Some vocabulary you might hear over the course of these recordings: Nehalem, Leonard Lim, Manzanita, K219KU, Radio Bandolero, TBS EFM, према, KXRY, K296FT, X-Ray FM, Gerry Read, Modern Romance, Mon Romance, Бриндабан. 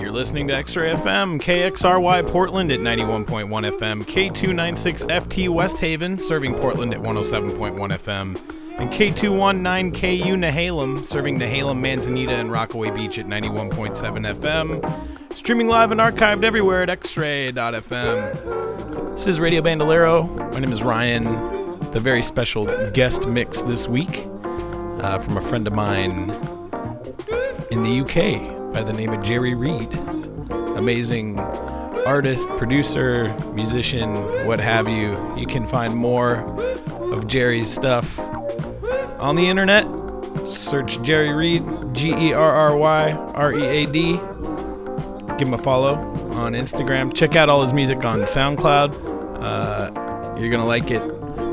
You're listening to X-Ray FM, KXRY Portland at 91.1 FM, K296FT West Haven, serving Portland at 107.1 FM, and K219KU Nehalem, serving Nehalem, Manzanita, and Rockaway Beach at 91.7 FM, streaming live and archived everywhere at xray.fm. This is Radio Bandolero. My name is Ryan, with a very special guest mix this week from a friend of mine in the UK, by the name of Gerry Read. Amazing artist, producer, musician, what have you. You can find more of Gerry's stuff on the internet. Search Gerry Read, GERRY READ. Give him a follow on Instagram. Check out all his music on SoundCloud. You're going to like it.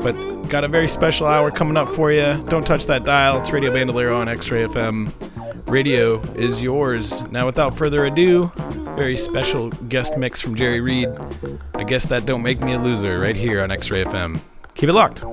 But got a very special hour coming up for you. Don't touch that dial. It's Radio Bandolero on X-Ray FM. Radio is yours. Now, without further ado, very special guest mix from Gerry Read. I guess that don't make me a loser right here on X-Ray FM. Keep it locked.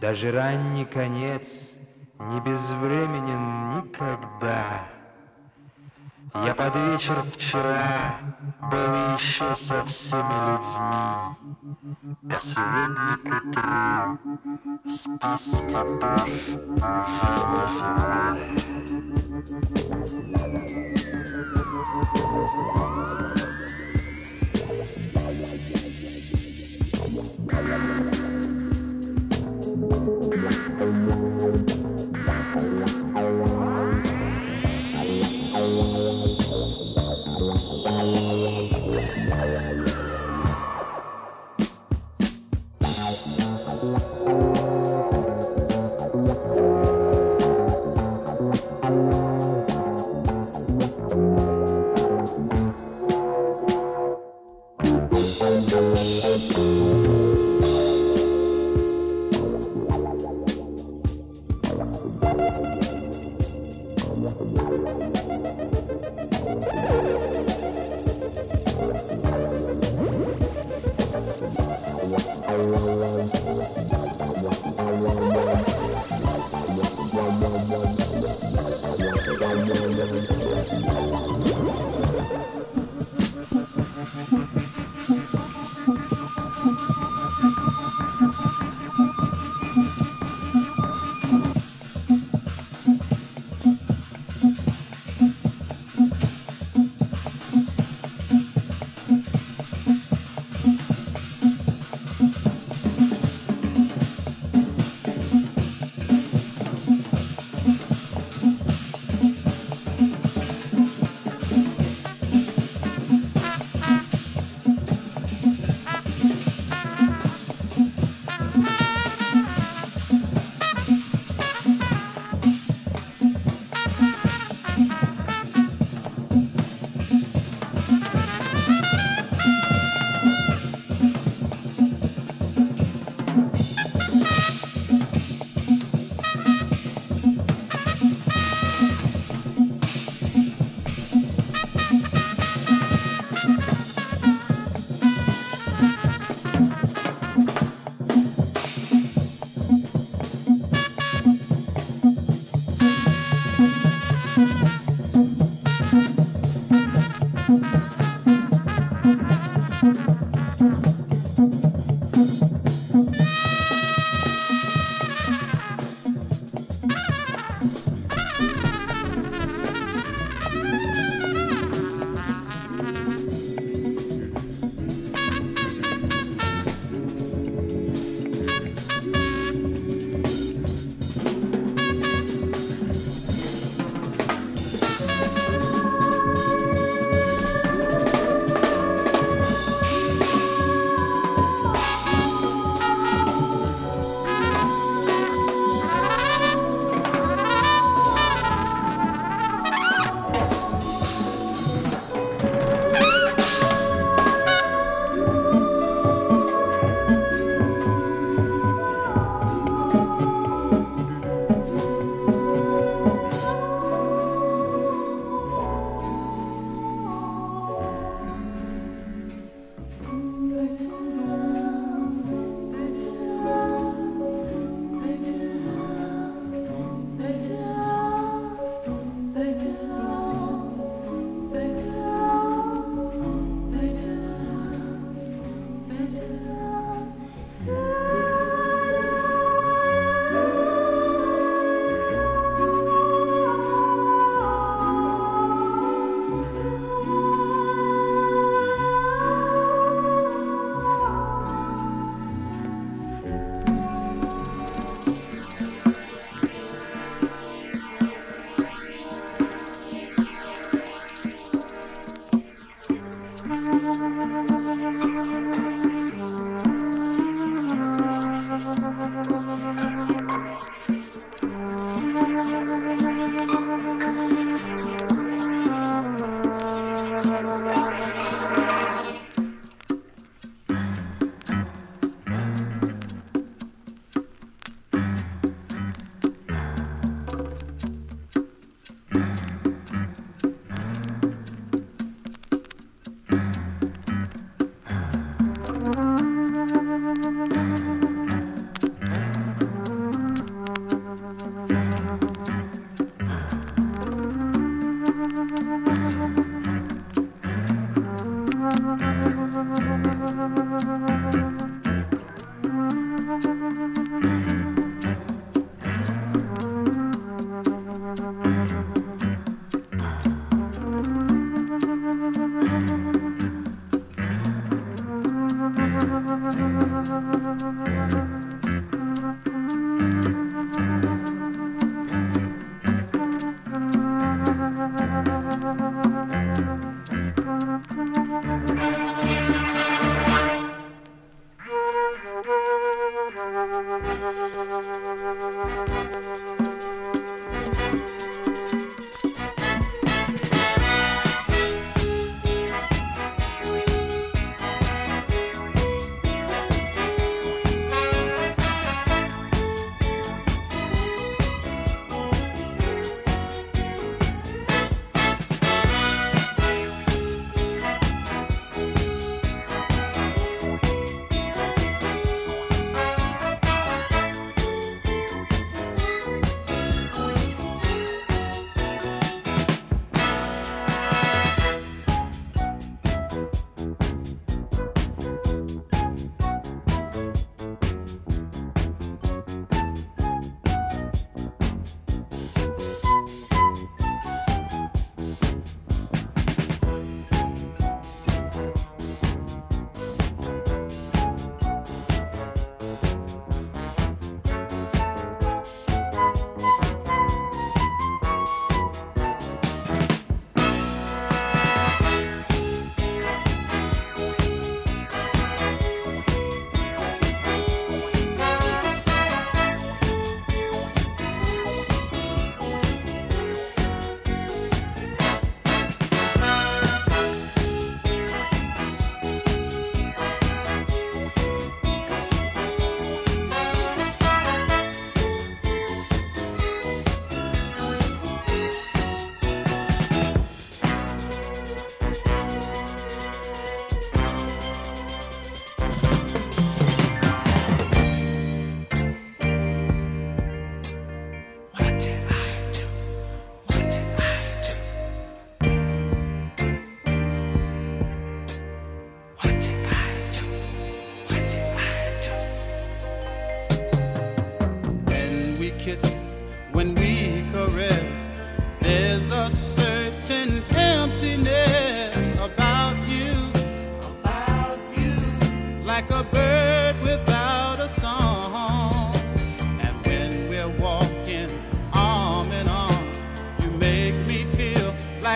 Даже ранний конец не безвременен никогда. Я под вечер вчера был еще со всеми людьми, а сегодня к утру в списке тоже живы. We'll be right back.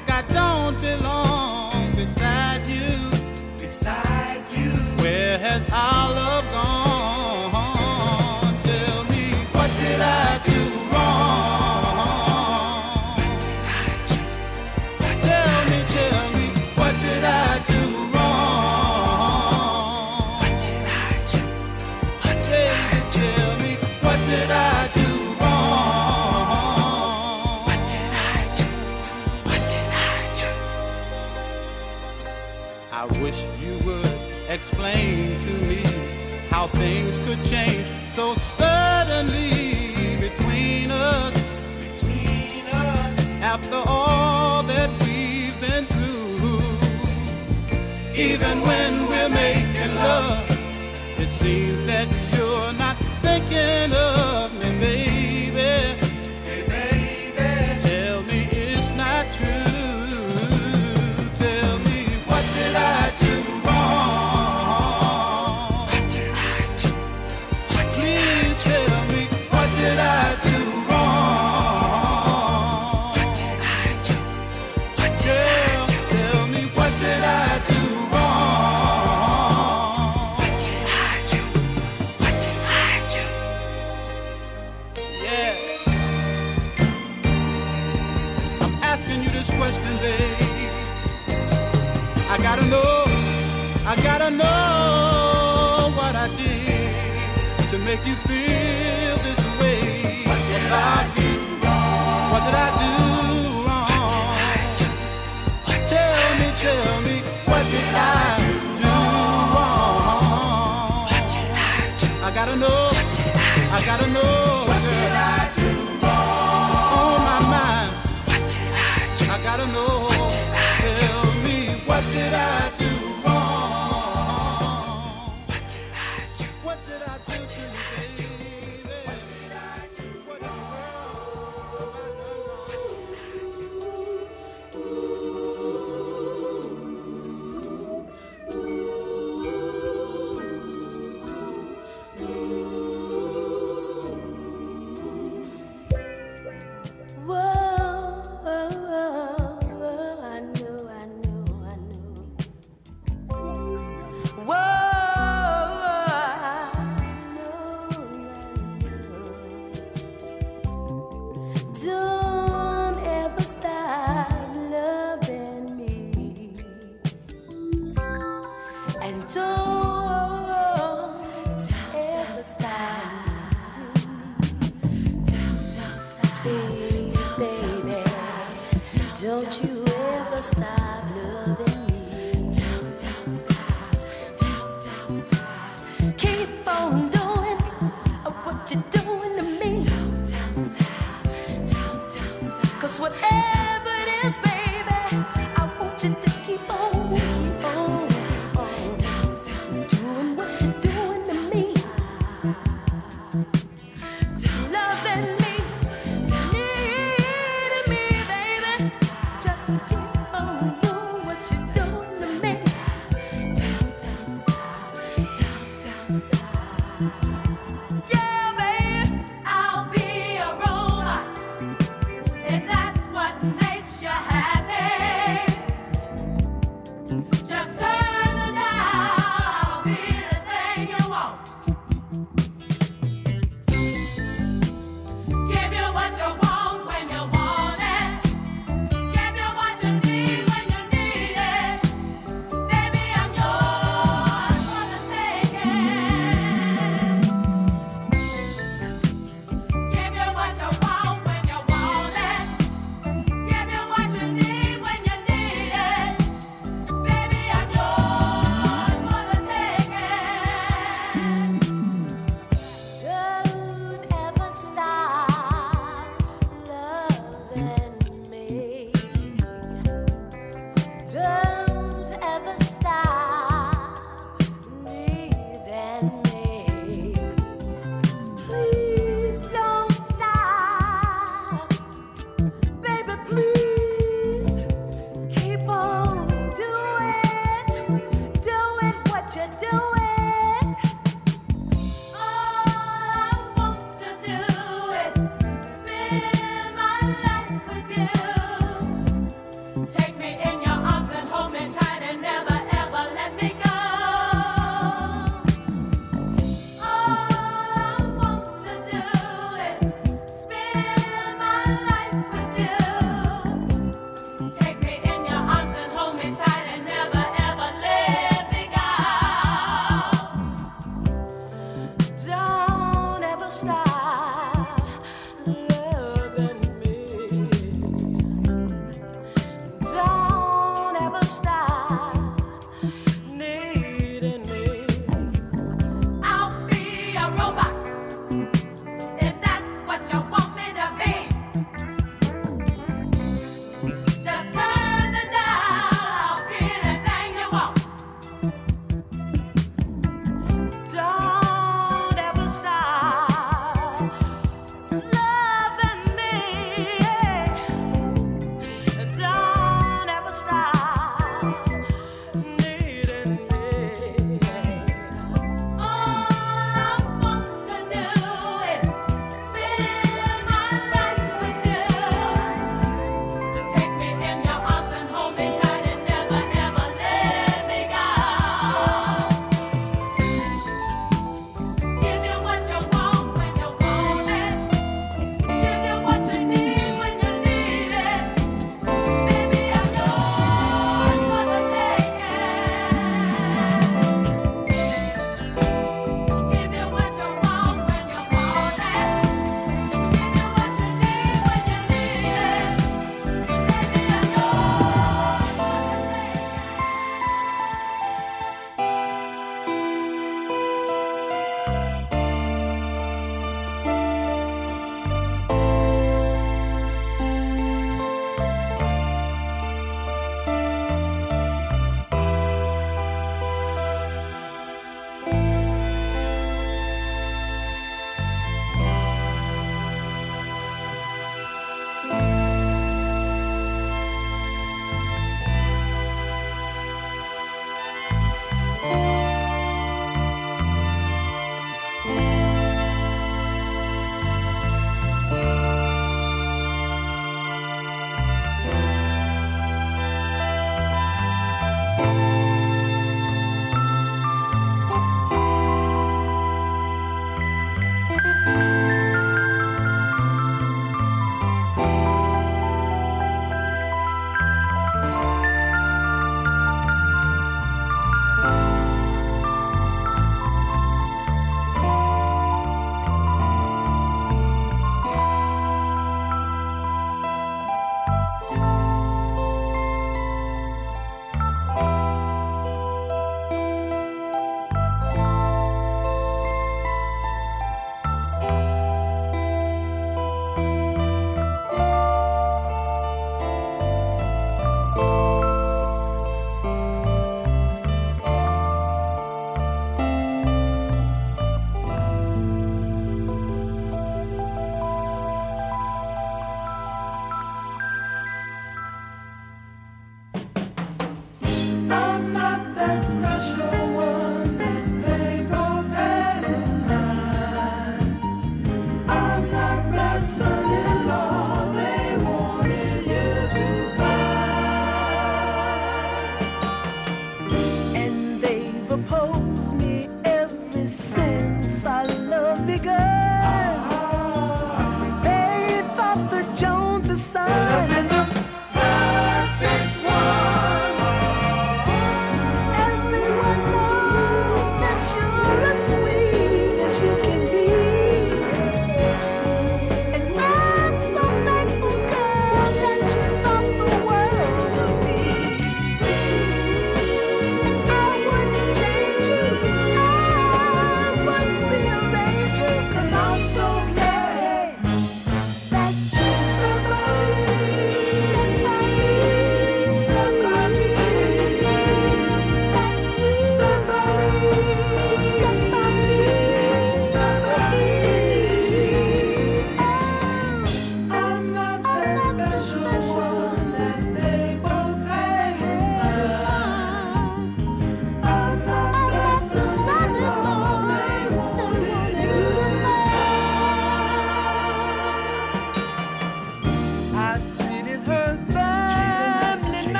like I don't belong beside you. Beside you. Where has our love gone? Tell me, what did I do wrong? What did I do? Tell me, what did I do wrong? What did I do? Baby, tell me, what did I do? Explain to me how things could change so suddenly between us. After all that we've been through, even when we're making love, it seems that you're not thinking of me, baby. Hey, baby, tell me it's not true. Tell me, what did I do? I gotta know what I did to make you feel this way. What did I do wrong? What did I do wrong? Tell me, what did I do wrong? What did I do? I gotta know. What did I do wrong? On my mind. What did I do? I gotta know. Tell me, what did I do? Yeah, babe, I'll be a robot, if that's what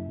One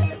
minute.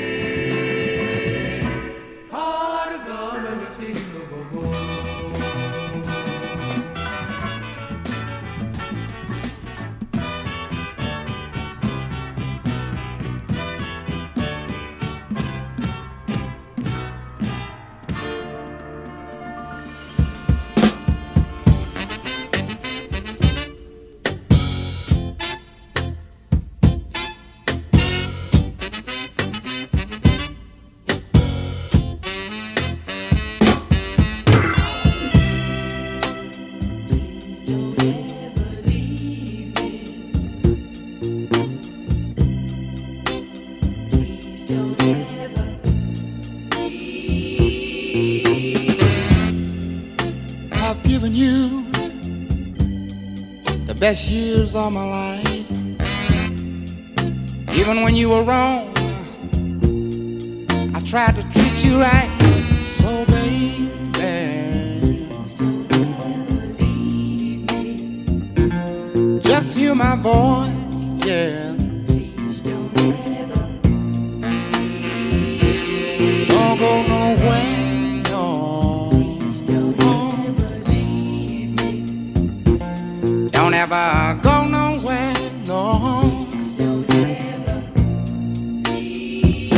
best years of my life. Even when you were wrong, I tried to treat you right. So baby, just don't ever leave me. Just hear my voice, yeah. Please don't ever leave. Don't go nowhere. Don't ever go nowhere, no. Please don't ever leave.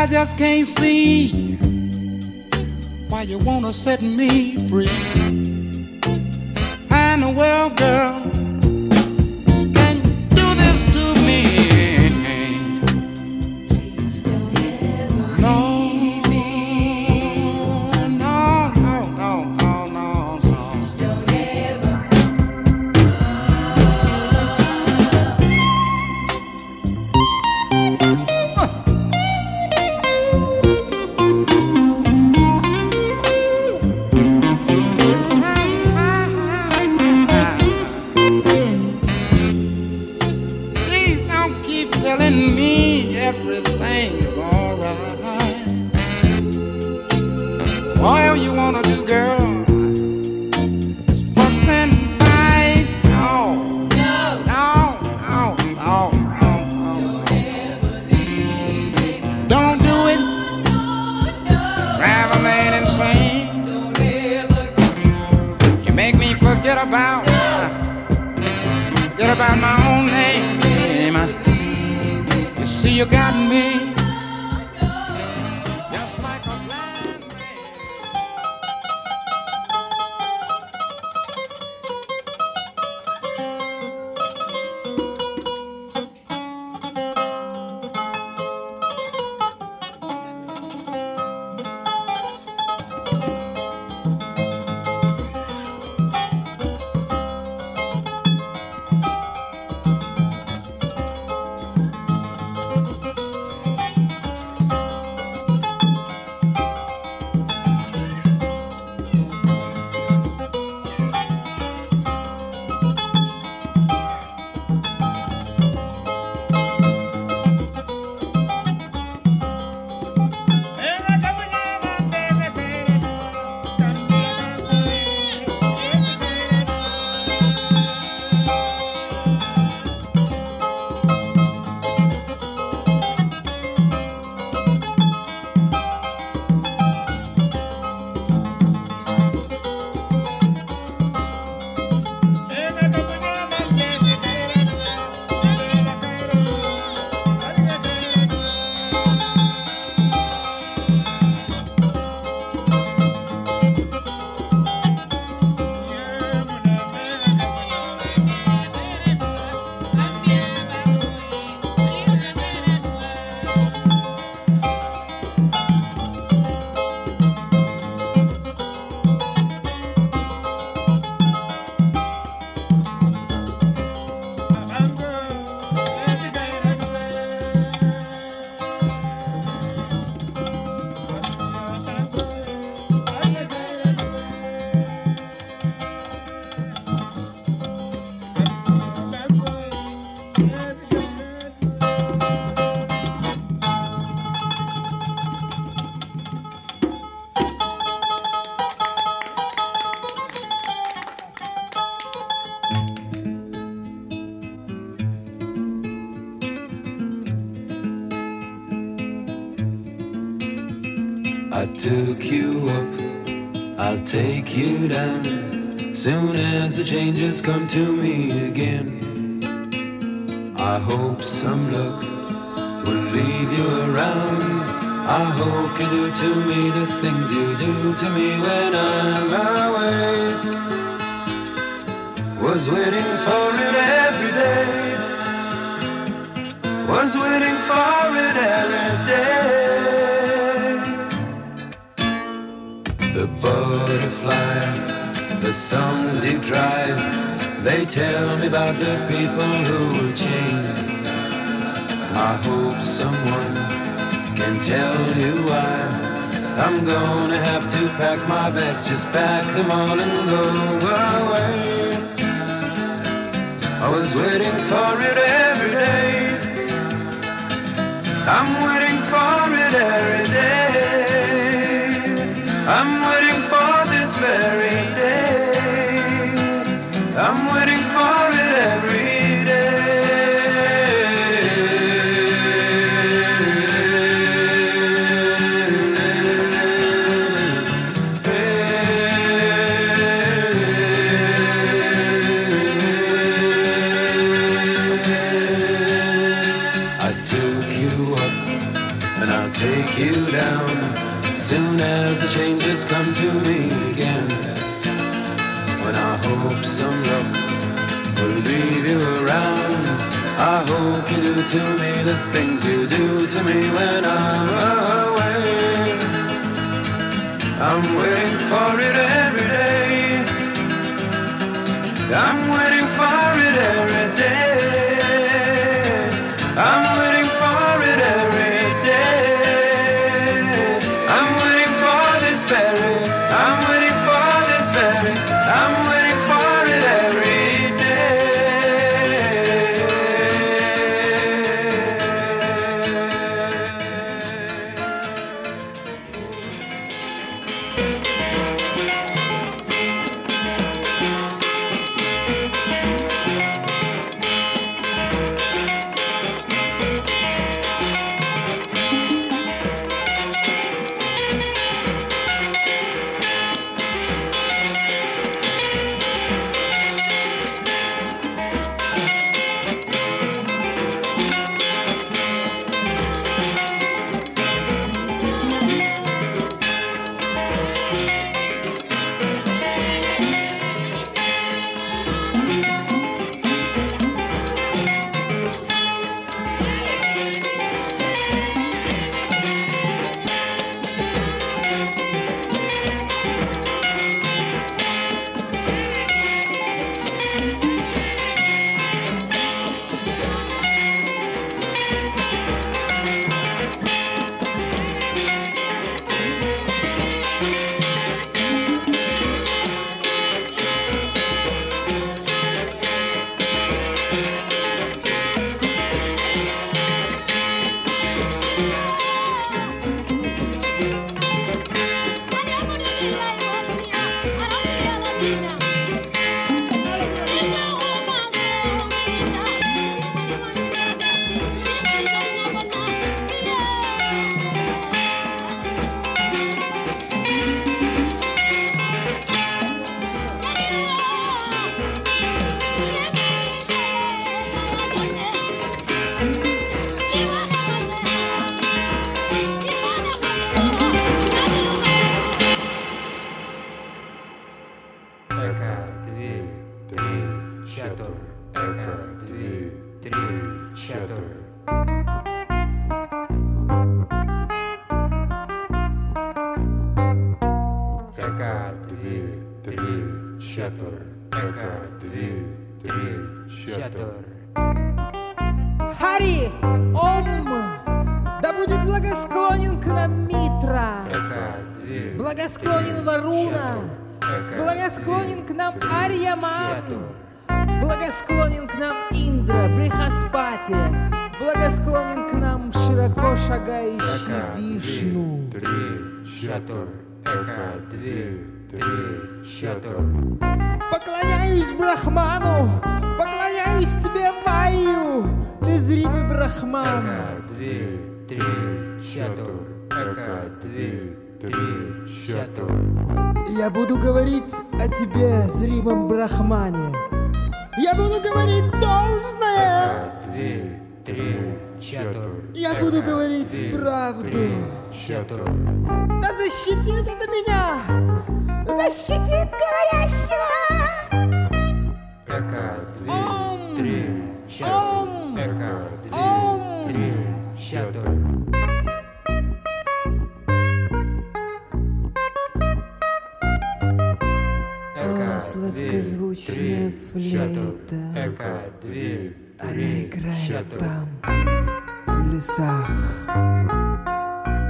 I just can't see why you wanna set me free. I know, well, girl, can you do this to me? Please don't ever leave. No, no, no, no. Took you up, I'll take you down. Soon as the changes come to me again, I hope some luck will leave you around. I hope you do to me the things you do to me when I'm away. Was waiting for it every day. Was waiting for it every day. The butterfly, the songs you drive, they tell me about the people who will change. I hope someone can tell you why I'm gonna have to pack my bags, just pack them all and go away. I was waiting for it every day. I'm waiting for it every day. I'm waiting for this very day. I'm waiting for it every day. Come to me again when I hope some luck will leave you around. I hope you do to me the things you do to me when I'm away. I'm waiting for it every day. I'm waiting for it every day. I'm waiting for it every day.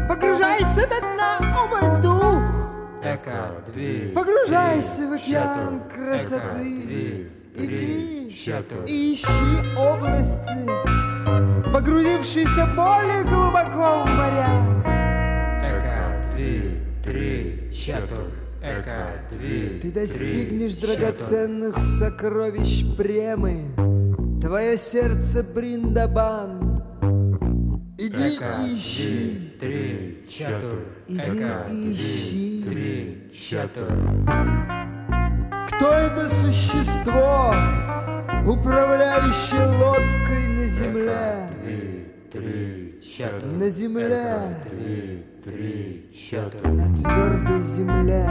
Погружайся до дна, о Эко-2. Погружайся в океан красоты. Иди и ищи области, погрузившиеся более глубоко в моря. Эко-3. Ты достигнешь драгоценных сокровищ премы. Твое сердце Бриндабан. Иди и ищи. Кто это существо, управляющее лодкой на земле? На земле, на твердой земле.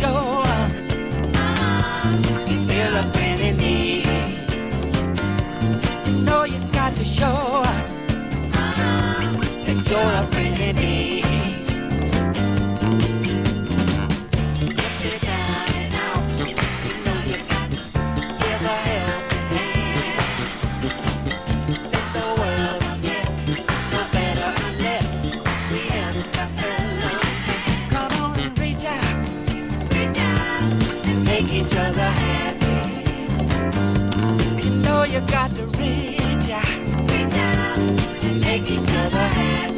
Show up. to reach out, and make each other happy.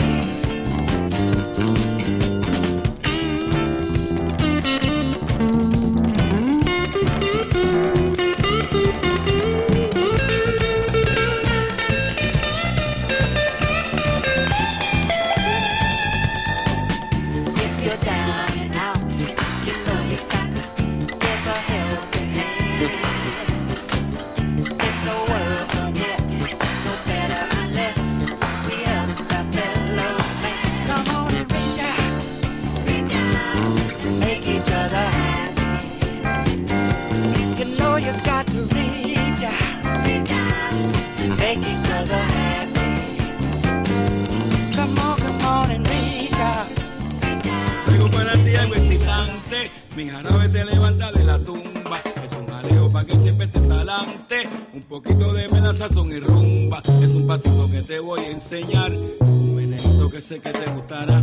Mi jarabe te levanta de la tumba, es un jaleo pa' que siempre estés adelante, un poquito de melaza, son y rumba, es un pasito que te voy a enseñar, un meneito que sé que te gustará,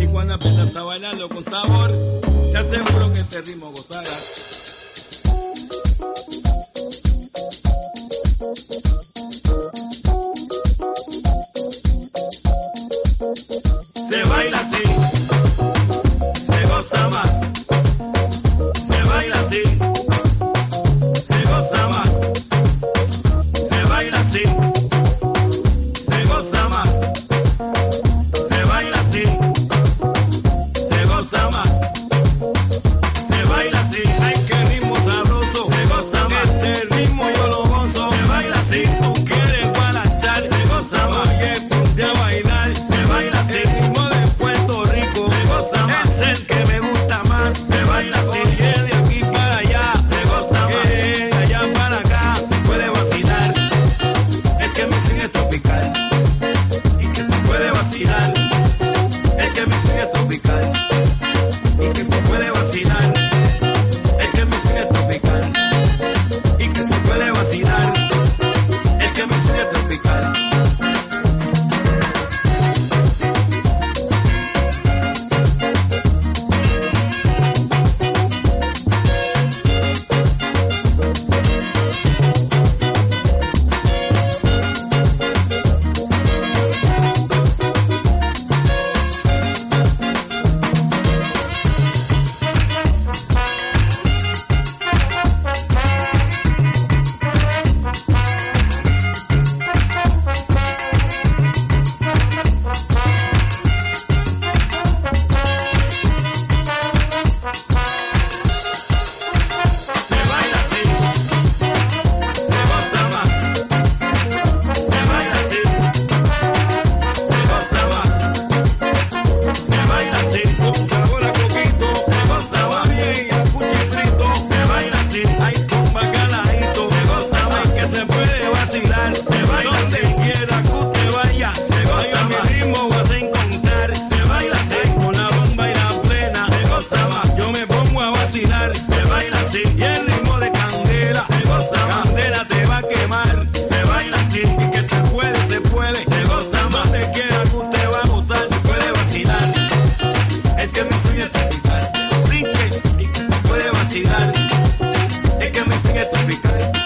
y cuando aprendas a bailarlo con sabor, te aseguro que este ritmo gozará. Se baila así, se goza más.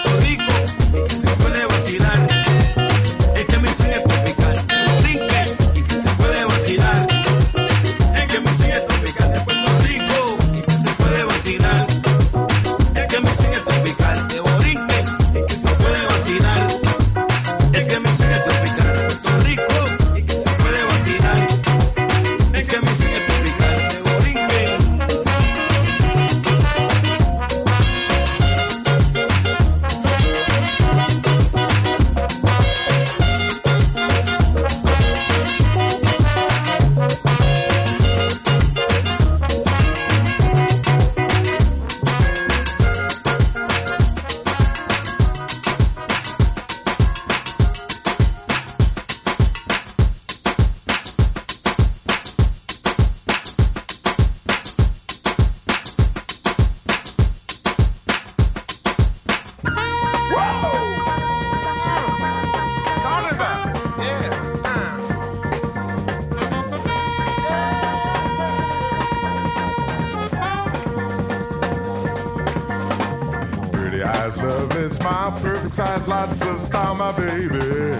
Rico, es que me enseña a tropicar, rico, me smile, perfect size, lots of style, my baby.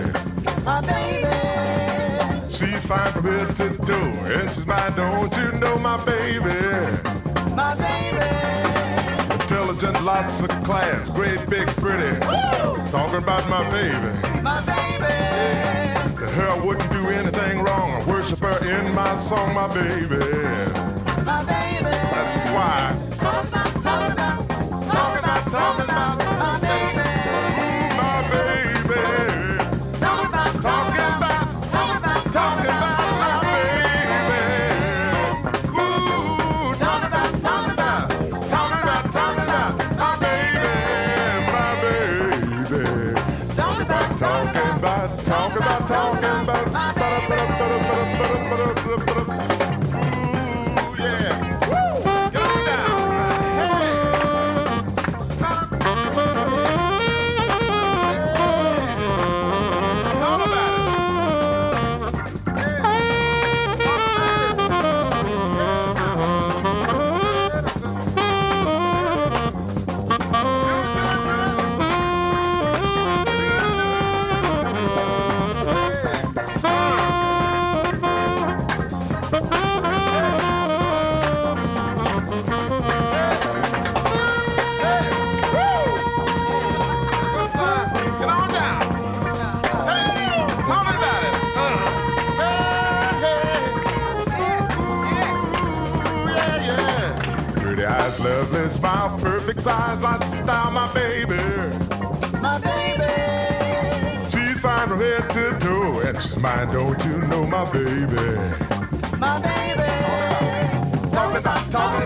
My baby. She's fine from head to toe, and she's mine, don't you know, my baby. My baby. Intelligent, lots of class, great, big, pretty. Woo! Talking about my baby. My baby. The hell wouldn't do anything wrong, I worship her in my song, my baby. My baby. That's why. Talking about my baby. Ooh, my baby. Talking about my baby. Ooh, talking about my baby, my baby. Talking about Ooh, yeah. Lovely smile, perfect size, lots of style, my baby. My baby. She's fine from head to toe, and she's mine, don't you know, my baby. My baby. Talking about my baby.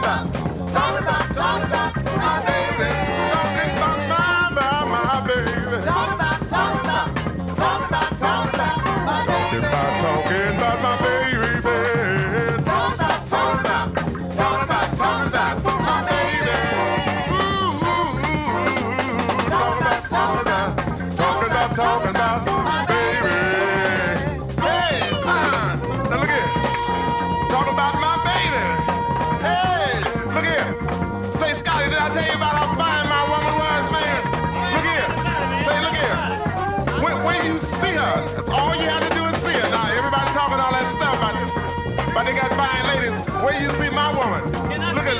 Talking about my baby. Talking about my baby. Talking about my baby. Talking about my baby. Ooh, talking about my baby. Hey, now look here. Talking about my baby. Hey, look here. Say, Scotty, did I tell you about how fine my woman was, man? Look here. Say, look here. When you see her, that's all you have to do is see her. Now, everybody talking all that stuff about they got fine ladies. When you see my woman, look at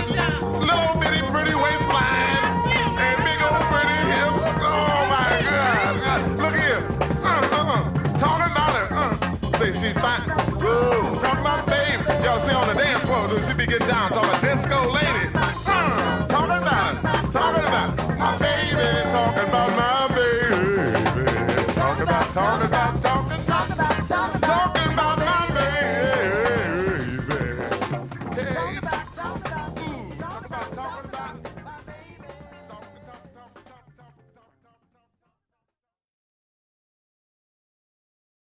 little bitty pretty waistline and big old pretty hips. Oh my God! Look here, talking about her. Say she fine. Woo, talking about baby. Y'all see on the dance floor, she be getting down, talking about disco lady.